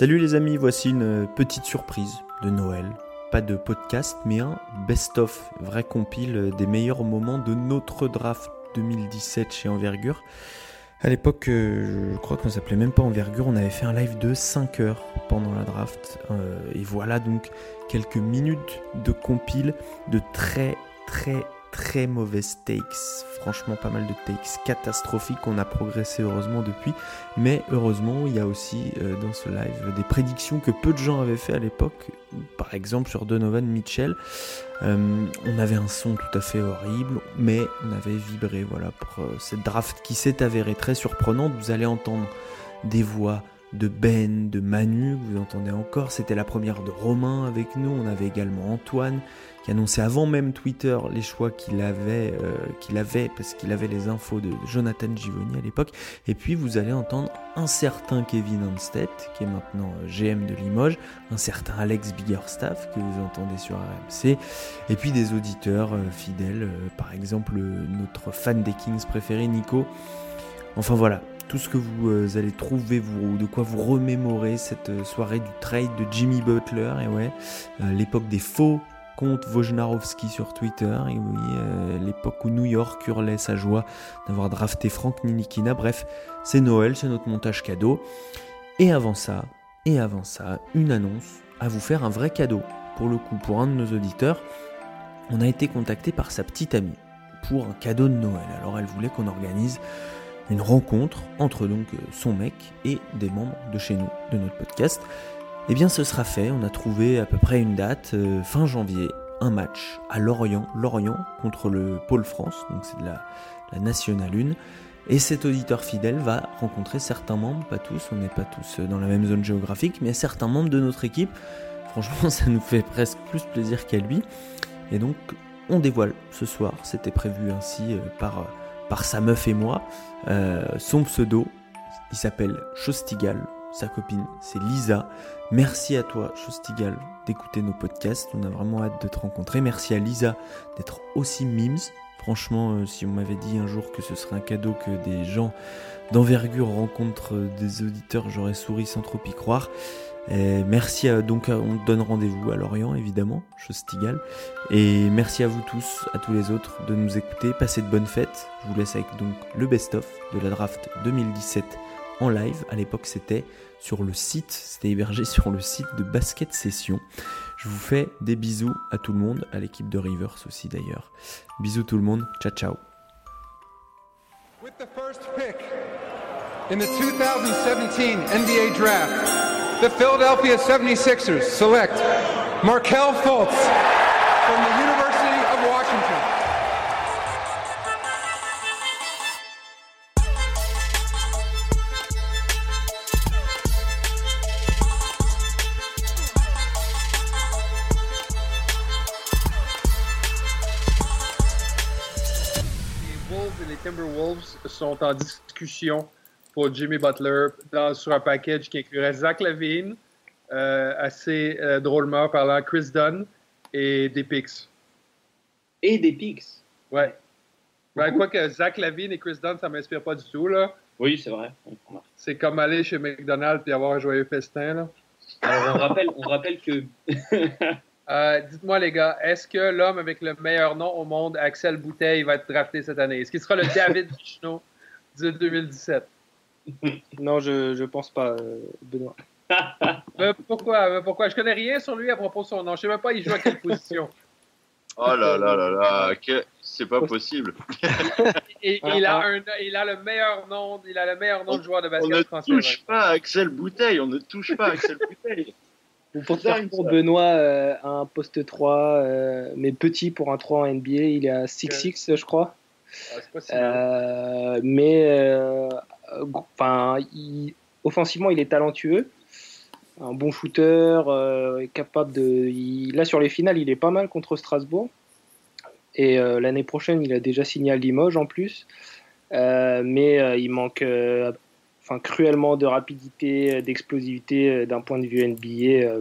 Salut les amis, voici une petite surprise de Noël. Pas de podcast, mais un best-of, vrai compile des meilleurs moments de notre draft 2017 chez Envergure. À l'époque, je crois qu'on s'appelait même pas Envergure, on avait fait un live de 5 heures pendant la draft. Et voilà donc quelques minutes de compile de très mauvaises takes, franchement pas mal de takes catastrophiques. On a progressé heureusement depuis, mais heureusement il y a aussi dans ce live des prédictions que peu de gens avaient fait à l'époque. Par exemple sur Donovan Mitchell, on avait un son tout à fait horrible, mais on avait vibré voilà pour cette draft qui s'est avérée très surprenante. Vous allez entendre des voix de Ben, de Manu, que vous entendez encore. C'était la première de Romain avec nous. On avait également Antoine qui annonçait avant même Twitter les choix qu'il avait parce qu'il avait les infos de Jonathan Givoni à l'époque. Et puis vous allez entendre un certain Kevin Anstead qui est maintenant GM de Limoges, un certain Alex Biggerstaff que vous entendez sur RMC, et puis des auditeurs fidèles, par exemple notre fan des Kings préféré Nico. Enfin voilà, tout ce que vous allez trouver, de quoi vous remémorer cette soirée du trade de Jimmy Butler, et ouais, l'époque des faux comptes Wojnarowski sur Twitter, et oui, l'époque où New York hurlait sa joie d'avoir drafté Frank Ntilikina. Bref, c'est Noël, c'est notre montage cadeau. Et avant ça, une annonce à vous faire, un vrai cadeau, pour le coup, pour un de nos auditeurs. On a été contacté par sa petite amie pour un cadeau de Noël. Alors elle voulait qu'on organise une rencontre entre donc son mec et des membres de chez nous, de notre podcast. Eh bien ce sera fait, on a trouvé à peu près une date, fin janvier, un match à Lorient contre le Pôle France, donc c'est de la Nationale 1. Et cet auditeur fidèle va rencontrer certains membres, pas tous, on n'est pas tous dans la même zone géographique, mais certains membres de notre équipe. Franchement ça nous fait presque plus plaisir qu'à lui. Et donc on dévoile ce soir, c'était prévu ainsi par sa meuf et moi, son pseudo, il s'appelle Chostigal, sa copine c'est Lisa. Merci à toi Chostigal d'écouter nos podcasts, on a vraiment hâte de te rencontrer. Merci à Lisa d'être aussi mimes, franchement si on m'avait dit un jour que ce serait un cadeau que des gens d'envergure rencontrent des auditeurs, j'aurais souri sans trop y croire. Et merci donc on donne rendez-vous à Lorient évidemment, Chostigal, et merci à vous tous, à tous les autres de nous écouter, passez de bonnes fêtes. Je vous laisse avec donc le best-of de la draft 2017 en live. À l'époque c'était sur le site, c'était hébergé sur le site de Basket Session. Je vous fais des bisous à tout le monde, à l'équipe de Rivers aussi d'ailleurs. Bisous tout le monde, ciao ciao. With the first pick in the 2017 NBA draft, the Philadelphia 76ers select Markelle Fultz from the University of Washington. Les Wolves et les Timberwolves sont en discussion pour Jimmy Butler sur un package qui inclurait Zach Lavine, assez drôlement parlant, Chris Dunn et des picks. Et des picks? Ouais. Ben, quoi que Zach Lavine et Chris Dunn, ça ne m'inspire pas du tout, là. Oui, c'est vrai. C'est comme aller chez McDonald's et avoir un joyeux festin, là. Alors, on rappelle que... dites-moi, les gars, est-ce que l'homme avec le meilleur nom au monde, Axel Bouteille, va être drafté cette année? Est-ce qu'il sera le David Pichneau de 2017? Non, je pense pas, Benoît. Pourquoi? Je connais rien sur lui à propos de son nom. Je sais même pas, il joue à quelle position. Oh là là là là, c'est pas possible. Il a le meilleur nom, de joueur de basket français. On ne touche pas à Axel Bouteille. Bon, pour faire pour Benoît, un poste 3, mais petit pour un 3 en NBA, il est à 6'6", je crois. Ah, c'est pas si offensivement, il est talentueux, un bon shooter, capable de. Là, sur les finales, il est pas mal contre Strasbourg. Et l'année prochaine, il a déjà signé à Limoges en plus. Mais il manque cruellement de rapidité, d'explosivité d'un point de vue NBA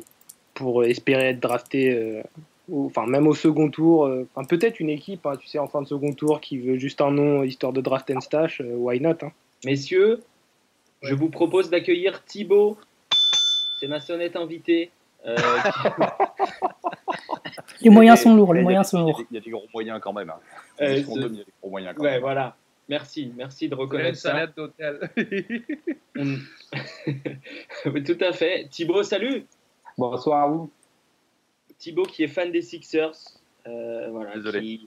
pour espérer être drafté. Même au second tour, peut-être une équipe, en fin de second tour, qui veut juste un nom histoire de draft and stash, why not. Messieurs, je vous propose d'accueillir Thibaut. C'est ma sonnette invitée. Les moyens sont lourds. Il y a des gros moyens quand même. Hein. Il y a des gros moyens quand même. Voilà. Merci de reconnaître ça. Sonnette d'hôtel. Tout à fait. Thibaut, salut. Bonsoir à vous. Thibaut qui est fan des Sixers. Voilà, désolé.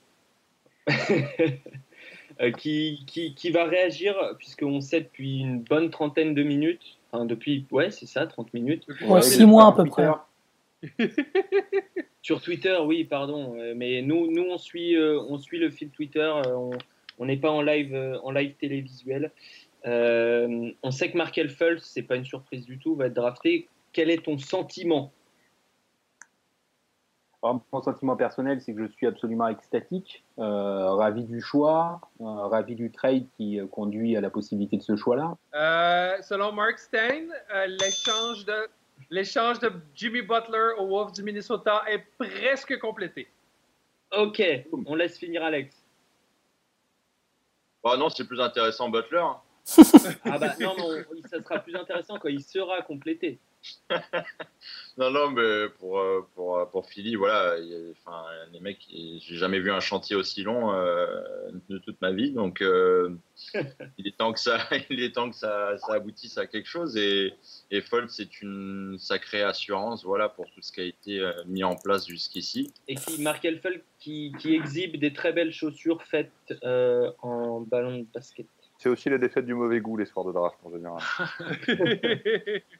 Qui va réagir, puisqu'on sait depuis une bonne trentaine de minutes, enfin depuis, ouais c'est ça, 30 minutes. Ouais, 6 mois à peu près. Sur Twitter, oui, pardon, mais nous on suit le fil Twitter, on n'est pas en live télévisuel. On sait que Markelle Fultz, c'est pas une surprise du tout, va être drafté. Quel est ton sentiment ? Alors, mon sentiment personnel, c'est que je suis absolument extatique, ravi du choix, ravi du trade qui conduit à la possibilité de ce choix-là. Selon Mark Stein, l'échange de Jimmy Butler aux Wolves du Minnesota est presque complété. OK, on laisse finir Alex. Bah non, c'est plus intéressant Butler. Ah bah non, mais ça sera plus intéressant quand il sera complété. non, mais pour Philly, voilà, enfin les mecs, j'ai jamais vu un chantier aussi long de toute ma vie, donc il est temps que ça aboutisse à quelque chose. Et Fultz, c'est une sacrée assurance, voilà, pour tout ce qui a été mis en place jusqu'ici. Et Markelle Fultz qui exhibe des très belles chaussures faites en ballon de basket. C'est aussi la défaite du mauvais goût, les soirs de draft, en général.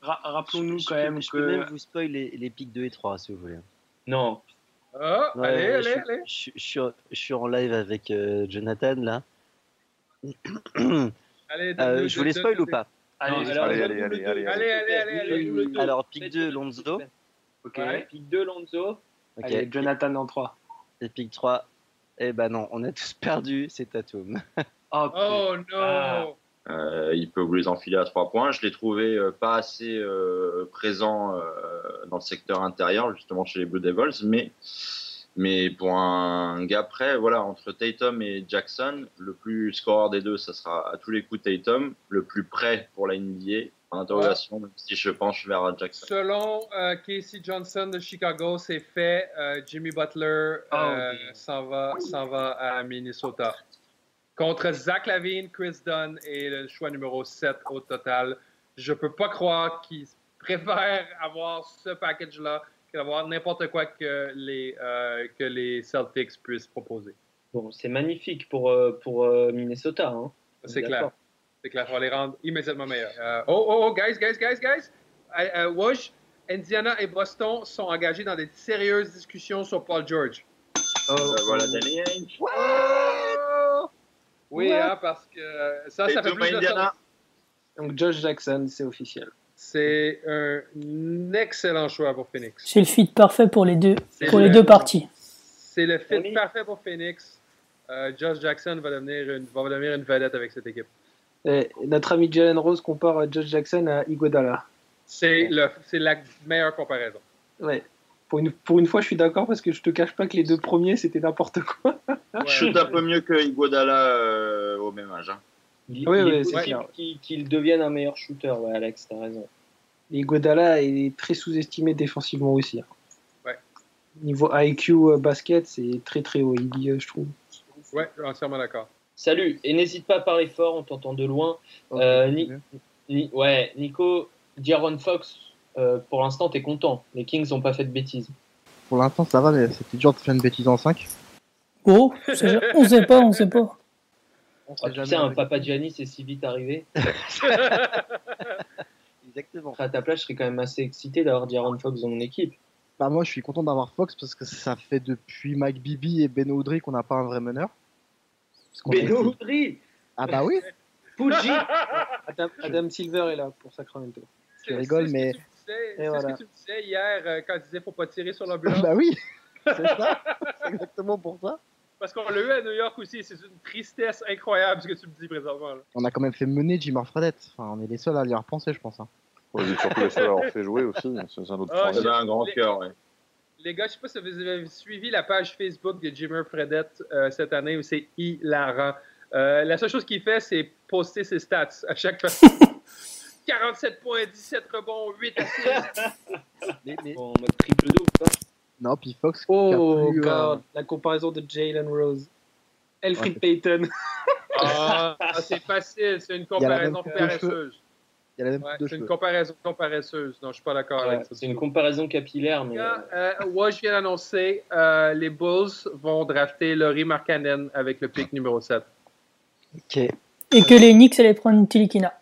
Rappelons-nous quand même que... Je peux même vous spoil les pics 2 et 3, si vous voulez. Non. Oh, ouais, allez. Je suis en live avec Jonathan, là. Allez, je vous les spoil ou pas ? Allez. Alors, pic 2, Lonzo. OK. Ouais. Pic 2, Lonzo. OK. Allez, Jonathan en 3. Et pic 3. Eh ben non, on a tous perdu, c'est Tatum. Oh non! Il peut vous les enfiler à 3 points. Je l'ai trouvé pas assez présent dans le secteur intérieur, justement chez les Blue Devils. Mais pour un gars près, voilà, entre Tatum et Jackson, le plus scoreur des deux, ça sera à tous les coups Tatum. Le plus près pour la NBA, en interrogation, ouais. Même si je penche vers Jackson. Selon Casey Johnson de Chicago, c'est fait. Jimmy Butler s'en va à Minnesota. Contre Zach Lavine, Chris Dunn et le choix numéro 7 au total. Je ne peux pas croire qu'ils préfèrent avoir ce package-là qu'avoir n'importe quoi que les Celtics puissent proposer. Bon, c'est magnifique pour Minnesota. Hein. C'est clair. On va les rendre immédiatement meilleurs. Guys. Woj, Indiana et Boston sont engagés dans des sérieuses discussions sur Paul George. Voilà, Danny Ainge. Oui, hein, parce que ça fait plus de temps. Donc Josh Jackson, c'est officiel. C'est un excellent choix pour Phoenix. C'est le fit parfait pour les deux parties. C'est le fit parfait pour Phoenix. Josh Jackson va devenir une vedette avec cette équipe. Et notre ami Jalen Rose compare Josh Jackson à Iguodala. C'est la meilleure comparaison. Ouais. Pour une fois, je suis d'accord parce que je te cache pas que les deux premiers, c'était n'importe quoi. Ouais, shoot un peu mieux que Iguodala au même âge. Hein. Qu'il devienne un meilleur shooter, ouais, Alex, t'as raison. Iguodala est très sous-estimé défensivement aussi. Hein. Ouais. Niveau IQ basket, c'est très très haut, je trouve. Ouais, je suis entièrement d'accord. Salut, et n'hésite pas à parler fort, on t'entend de loin. Okay. Nico, D'Aaron Fox. Pour l'instant, t'es content. Les Kings n'ont pas fait de bêtises. Pour l'instant, ça va, mais c'était dur de faire une bêtise en 5. Oh, on sait pas. Un Papa Giannis, c'est si vite arrivé. Exactement. À ta place, je serais quand même assez excité d'avoir D'Aaron Fox dans mon équipe. Bah, moi, je suis content d'avoir Fox parce que ça fait depuis Mike Bibby et Beno Audric qu'on n'a pas un vrai meneur. Beno Audric. Ah bah oui. Fuji. Adam Silver est là pour Sacramento. Je rigole, mais. C'est ce que tu disais hier quand tu disais qu'il ne faut pas tirer sur le blanc. Bah oui, c'est ça. C'est exactement pour ça. Parce qu'on l'a eu à New York aussi. C'est une tristesse incroyable ce que tu me dis présentement. Là. On a quand même fait mener Jimmer Fredette. Enfin, on est les seuls à lui repenser, je pense. Hein. Oui, surtout les seuls à avoir fait jouer aussi. C'est un autre français. Un grand cœur, ouais. Les gars, je ne sais pas si vous avez suivi la page Facebook de Jimmer Fredette cette année où c'est hilarant. La seule chose qu'il fait, c'est poster ses stats à chaque fois. 47 points, 17 rebonds, 8 assists. On mode triple-double, quoi. Non, puis Fox... Oh, plus, God, la comparaison de Jalen Rose. Elfrid Payton. Ah, c'est facile, c'est une comparaison paresseuse. C'est une comparaison paresseuse. Non, je suis pas d'accord avec ça. C'est une comparaison capillaire. Mais... ouais, je viens d'annoncer, les Bulls vont drafter Lauri Markkanen avec le pick numéro 7. OK. Et que les Knicks allaient prendre Ntilikina.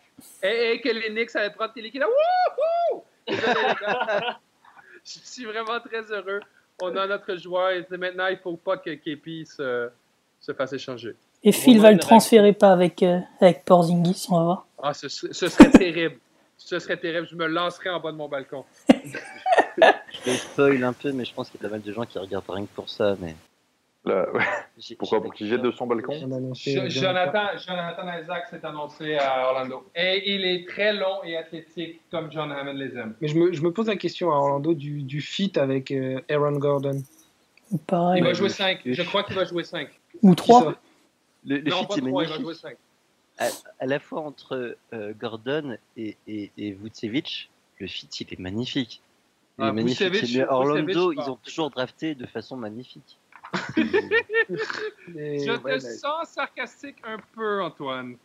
Et que les Knicks allaient prendre Ntilikina. Wouhou! Je suis vraiment très heureux. On a notre joueur. Et maintenant, il ne faut pas que Kepi se fasse échanger. Et Phil va le transférer pas avec Porzingis, on va voir. Ah, ce serait terrible. Ce serait terrible. Je me lancerais en bas de mon balcon. Je spoil un peu, mais je pense qu'il y a pas mal de gens qui regardent rien que pour ça. Mais... Pourquoi? Pour qu'il jette de son balcon? Jonathan Isaac s'est annoncé à Orlando. Et il est très long et athlétique, comme John Hammond les aime. Mais je me pose la question à Orlando du fit avec Aaron Gordon. Pareil. Il va jouer 5. Je crois qu'il va jouer 5. Ou 3. Le fit est magnifique. Il va jouer 5. À la fois entre Gordon et Vucevic, le fit, il est magnifique. Il est magnifique. Mais Orlando, ils ont toujours drafté de façon magnifique. Je te sens sarcastique un peu, Antoine.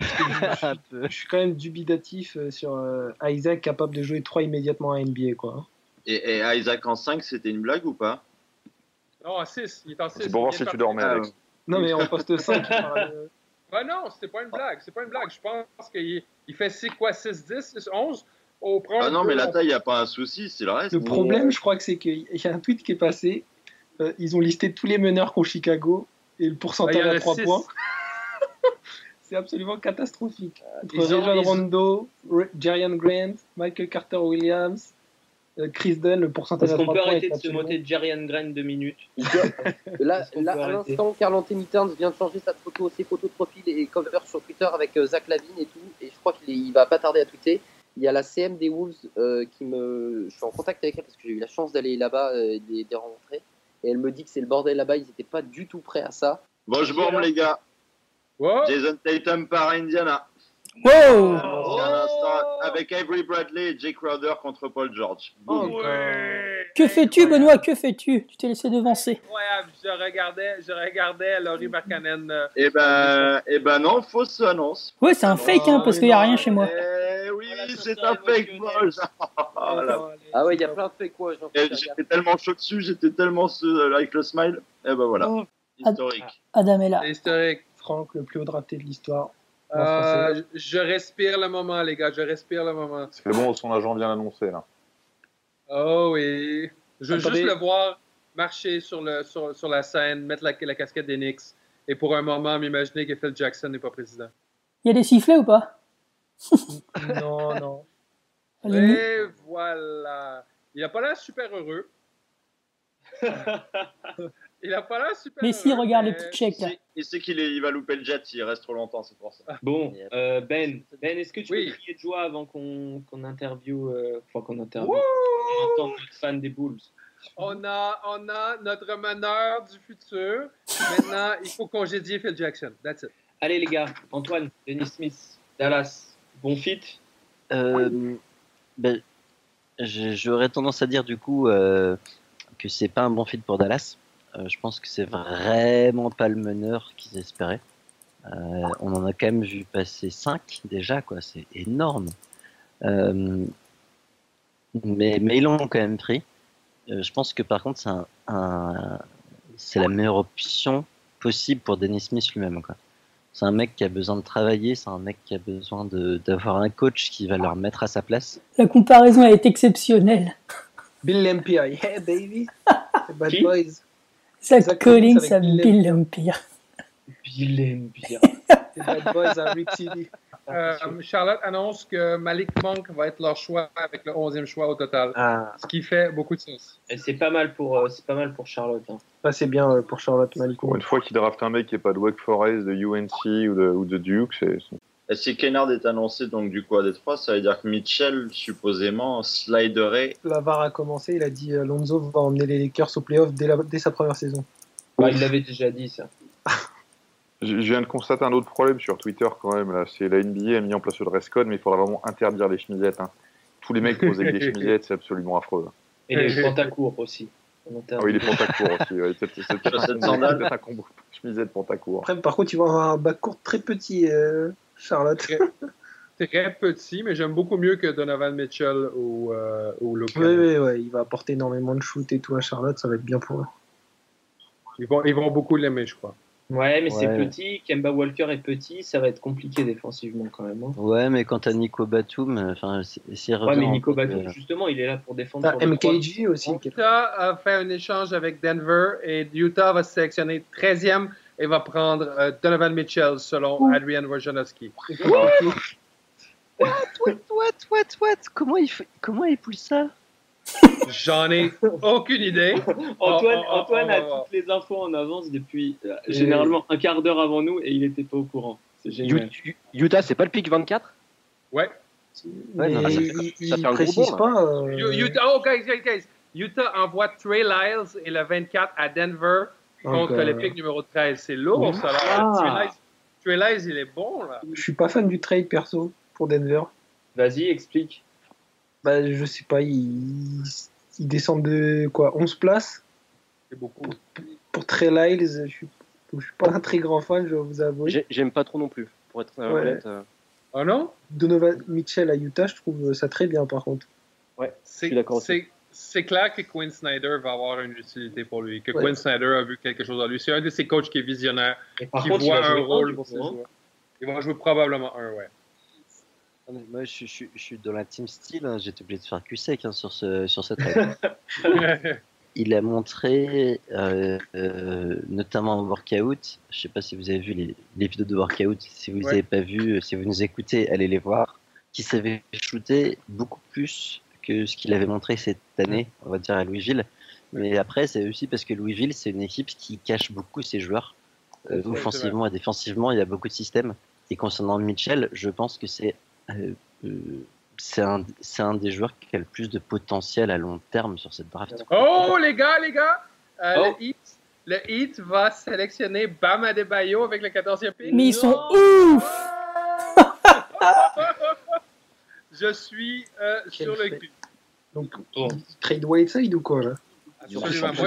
Je suis quand même dubitatif sur Isaac capable de jouer 3 immédiatement à NBA, quoi. Et Isaac en 5, c'était une blague ou pas? Non, en 6, il est en 6. C'est pour voir si tu dormais, Alex. Non, mais en poste 5. Ben non, c'était pas une blague, c'est pas une blague. Je pense qu'il fait 6, 10, 11. Ah non, mais la taille, il n'y a pas un souci, c'est le reste. Le problème, je crois que c'est qu'il y a un tweet qui est passé. Ils ont listé tous les meneurs qu'ont Chicago et le pourcentage à 3 points. C'est absolument catastrophique. Entre Rajon Rondo, Jaren Grant, Michael Carter Williams, Chris Dunn, le pourcentage à 3 points. Est-ce qu'on peut arrêter de se moquer de Jaren Grant 2 minutes? Là, à l'instant, Carl Anthony Towns vient de changer ses photos de profil et cover sur Twitter avec Zach Lavine et tout. Et je crois qu'il va pas tarder à tweeter. Il y a la CM des Wolves je suis en contact avec elle parce que j'ai eu la chance d'aller là-bas et de les rencontrer. Et elle me dit que c'est le bordel là-bas, ils n'étaient pas du tout prêts à ça. Bon, je bombe, les gars. Wow. Jason Tatum par Indiana. Wow. Avec Avery Bradley et Jay Crowder contre Paul George. Ouais. Que fais-tu, Benoît? Que fais-tu? Tu t'es laissé devancer. Incroyable. Je regardais Lauri Markkanen. Eh ben non, fausse annonce. Oui, c'est un fake, parce qu'il n'y a rien chez moi. Oui, voilà, c'est un fake watch. Ah ouais, il y a plein de fake watch. J'étais tellement chaud dessus, j'étais tellement avec le smile. Et ben voilà, historique. Adam est là. C'est historique. Franck, le plus haut drafté de l'histoire. Je respire le moment, les gars, je respire le moment. C'est bon, son agent vient l'annoncer, là. Oh oui. Je veux juste le voir marcher sur la scène, mettre la casquette des Knicks et pour un moment m'imaginer qu'Eiffel Jackson n'est pas président. Il y a des sifflets ou pas? Non. Et voilà. Il a pas l'air super heureux. Mais si, regarde les petits chèques. Il sait qu'il va louper le jet s'il reste trop longtemps, c'est pour ça. Bon, Ben, est-ce que tu peux crier de joie avant qu'on interviewe, qu'on entende notre fan des Bulls? On a notre meneur du futur. Maintenant, il faut congédier Phil Jackson. That's it. Allez, les gars. Antoine, Dennis Smith, Dallas, bon fit. J'aurais tendance à dire, du coup, que c'est pas un bon fit pour Dallas. Je pense que c'est vraiment pas le meneur qu'ils espéraient. On en a quand même vu passer 5 déjà, quoi. C'est énorme. Mais ils l'ont quand même pris. Je pense que par contre, c'est c'est la meilleure option possible pour Dennis Smith lui-même, quoi. C'est un mec qui a besoin de travailler, c'est un mec qui a besoin d'avoir un coach qui va le remettre à sa place. La comparaison est exceptionnelle. Bill Laimbeer, yeah baby. The bad boys. Zach Collins à Bill Laimbeer. Bill Laimbeer. The bad boys à Rick City. Charlotte annonce que Malik Monk va être leur choix avec le 11e choix au total. Ah. Ce qui fait beaucoup de sens. Et c'est pas mal pour Charlotte. Hein. Ah, c'est bien pour Charlotte, Malik Monk. Une fois qu'il draft un mec qui n'est pas de Wake Forest, de UNC ou de Duke, Et si Kennard est annoncé donc du coup à Détroit, ça veut dire que Mitchell, supposément, sliderait. La VAR a commencé, il a dit Lonzo va emmener les Lakers au playoff dès sa première saison. Bah, il l'avait déjà dit, ça. Je viens de constater un autre problème sur Twitter quand même. Là. C'est la NBA a mis en place le dress code, mais il faudra vraiment interdire les chemisettes. Hein. Tous les mecs posent avec des chemisettes, c'est absolument affreux. Hein. Et les pantacours aussi. Ah oui, les pantacours aussi. Ouais. C'est peut-être un combo chemisette-pantacours. Après, par contre, tu vas avoir un bas court très petit, Charlotte. Très petit, mais j'aime beaucoup mieux que Donovan Mitchell au local. Oui, il va apporter énormément de shoot et tout à Charlotte, ça va être bien pour eux. Ils vont beaucoup l'aimer, je crois. Ouais, mais c'est petit, Kemba Walker est petit, ça va être compliqué défensivement quand même. Hein. Ouais, mais quand t'as Nico Batum, Nico Batum, justement, il est là pour défendre. T'as MKG aussi. Utah a fait un échange avec Denver et Utah va se sélectionner 13e et va prendre Donovan Mitchell selon Adrian Wojnarowski. What? Comment il pousse ça? J'en ai aucune idée. Antoine a toutes les infos en avance depuis généralement un quart d'heure avant nous et il n'était pas au courant. C'est génial. Utah, c'est pas le pick 24 ? Ouais. Il ne précise pas. Utah envoie Trey Lyles et le 24 à Denver contre le pick numéro 13. C'est lourd, ça. Trey Lyles, il est bon, là. Je suis pas fan du trade perso pour Denver. Vas-y, explique. Bah, je sais pas, ils descendent de quoi, 11 places. C'est beaucoup. Pour Trey Lyles, je suis pas un très grand fan, je vous avoue. J'aime pas trop non plus, pour être honnête. Ah non ? Donovan Mitchell à Utah, je trouve ça très bien par contre. Ouais, je suis d'accord. C'est clair que Quinn Snyder va avoir une utilité pour lui, que Quinn Snyder a vu quelque chose en lui. C'est un de ses coachs qui est visionnaire, qui voit un rôle pour ses joueurs. Il va jouer probablement un, ouais. Moi, je suis dans la team style, hein. J'étais obligé de faire cul sec sur cette règle. Il a montré, notamment en workout, je ne sais pas si vous avez vu les vidéos de workout, si vous ne les avez pas vues, si vous nous écoutez, allez les voir, qui savait shooter beaucoup plus que ce qu'il avait montré cette année, on va dire à Louisville. Mais après, c'est aussi parce que Louisville, c'est une équipe qui cache beaucoup ses joueurs, offensivement et défensivement, il y a beaucoup de systèmes. Et concernant Mitchell, je pense que c'est un des joueurs qui a le plus de potentiel à long terme sur cette draft. Oh les gars, le Heat va sélectionner Bam Adebayo avec le 14e pick. Mais ils sont ouf. Je suis sur le cul. Donc trade Whiteside ou quoi là? Je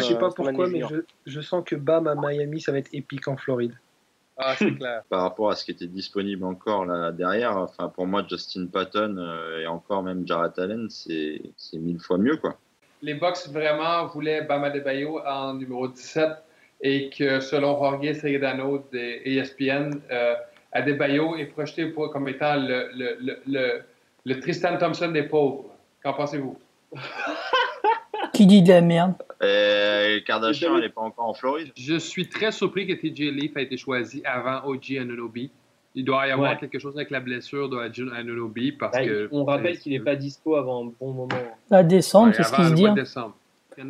sais pas pourquoi, mais je sens que Bam à Miami, ça va être épique en Floride. Ah, c'est clair. Par rapport à ce qui était disponible encore là derrière, enfin pour moi Justin Patton et encore même Jarrett Allen, c'est 1000 fois mieux quoi. Les Bucks vraiment voulaient Bam Adebayo en numéro 17 et que selon Jorge Celedano de ESPN, Adebayo est projeté comme étant le Tristan Thompson des pauvres. Qu'en pensez-vous? Qui dit de la merde? Kardashian, elle n'est pas encore en Floride. Je suis très surpris que TJ Leaf a été choisi avant OG Anunobi. Il doit y avoir quelque chose avec la blessure de OG Anunobi parce que. On rappelle qu'il n'est pas dispo avant un bon moment. À décembre, c'est ce qu'il se dit.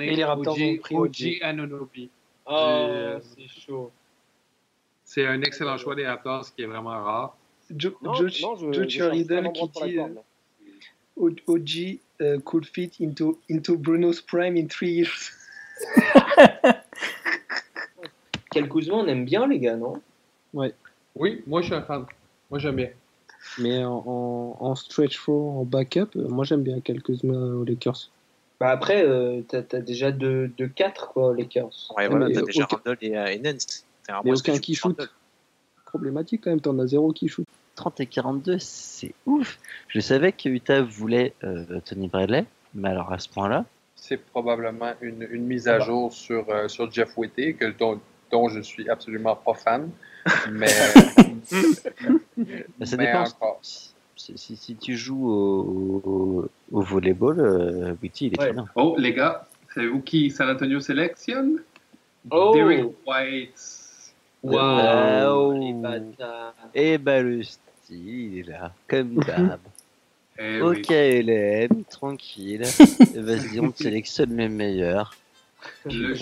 Et les Raptors ont pris OG Anunobi. Oh, c'est chaud. C'est un excellent choix des Raptors, ce qui est vraiment rare. Joe Sheridan qui dit OG. Could fit into Bruno's prime in 3 years. Quelques-uns on aime bien les gars, non? Ouais. Oui, moi je suis un fan. Moi j'aime bien. Mais en stretch four, en backup, moi j'aime bien quelques-uns aux Lakers. Bah après, t'as déjà 2-4 quoi aux Lakers. Ouais, voilà, t'as déjà Randle et Nance. Mais aucun qui shoot. Problématique quand même, t'en as 0 qui shoot. 30 et 42, c'est ouf. Je savais que Utah voulait Tony Bradley, mais alors à ce point-là... C'est probablement une mise à jour sur Jeff Whitty, dont je suis absolument pas fan, mais... ça dépend. Encore. Si tu joues au volleyball, Whitty, il est très bien. Oh, les gars, savez-vous qui San Antonio sélectionne? Derrick White. Wow! Et bah le style, comme d'hab. Ok, LM, tranquille. Vas-y, on sélectionne les meilleurs. Le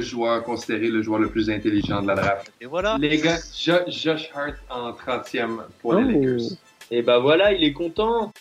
joueur considéré le joueur le plus intelligent de la draft. Et voilà. Les gars, Josh Hart en 30e pour les Lakers. Et bah voilà, il est content.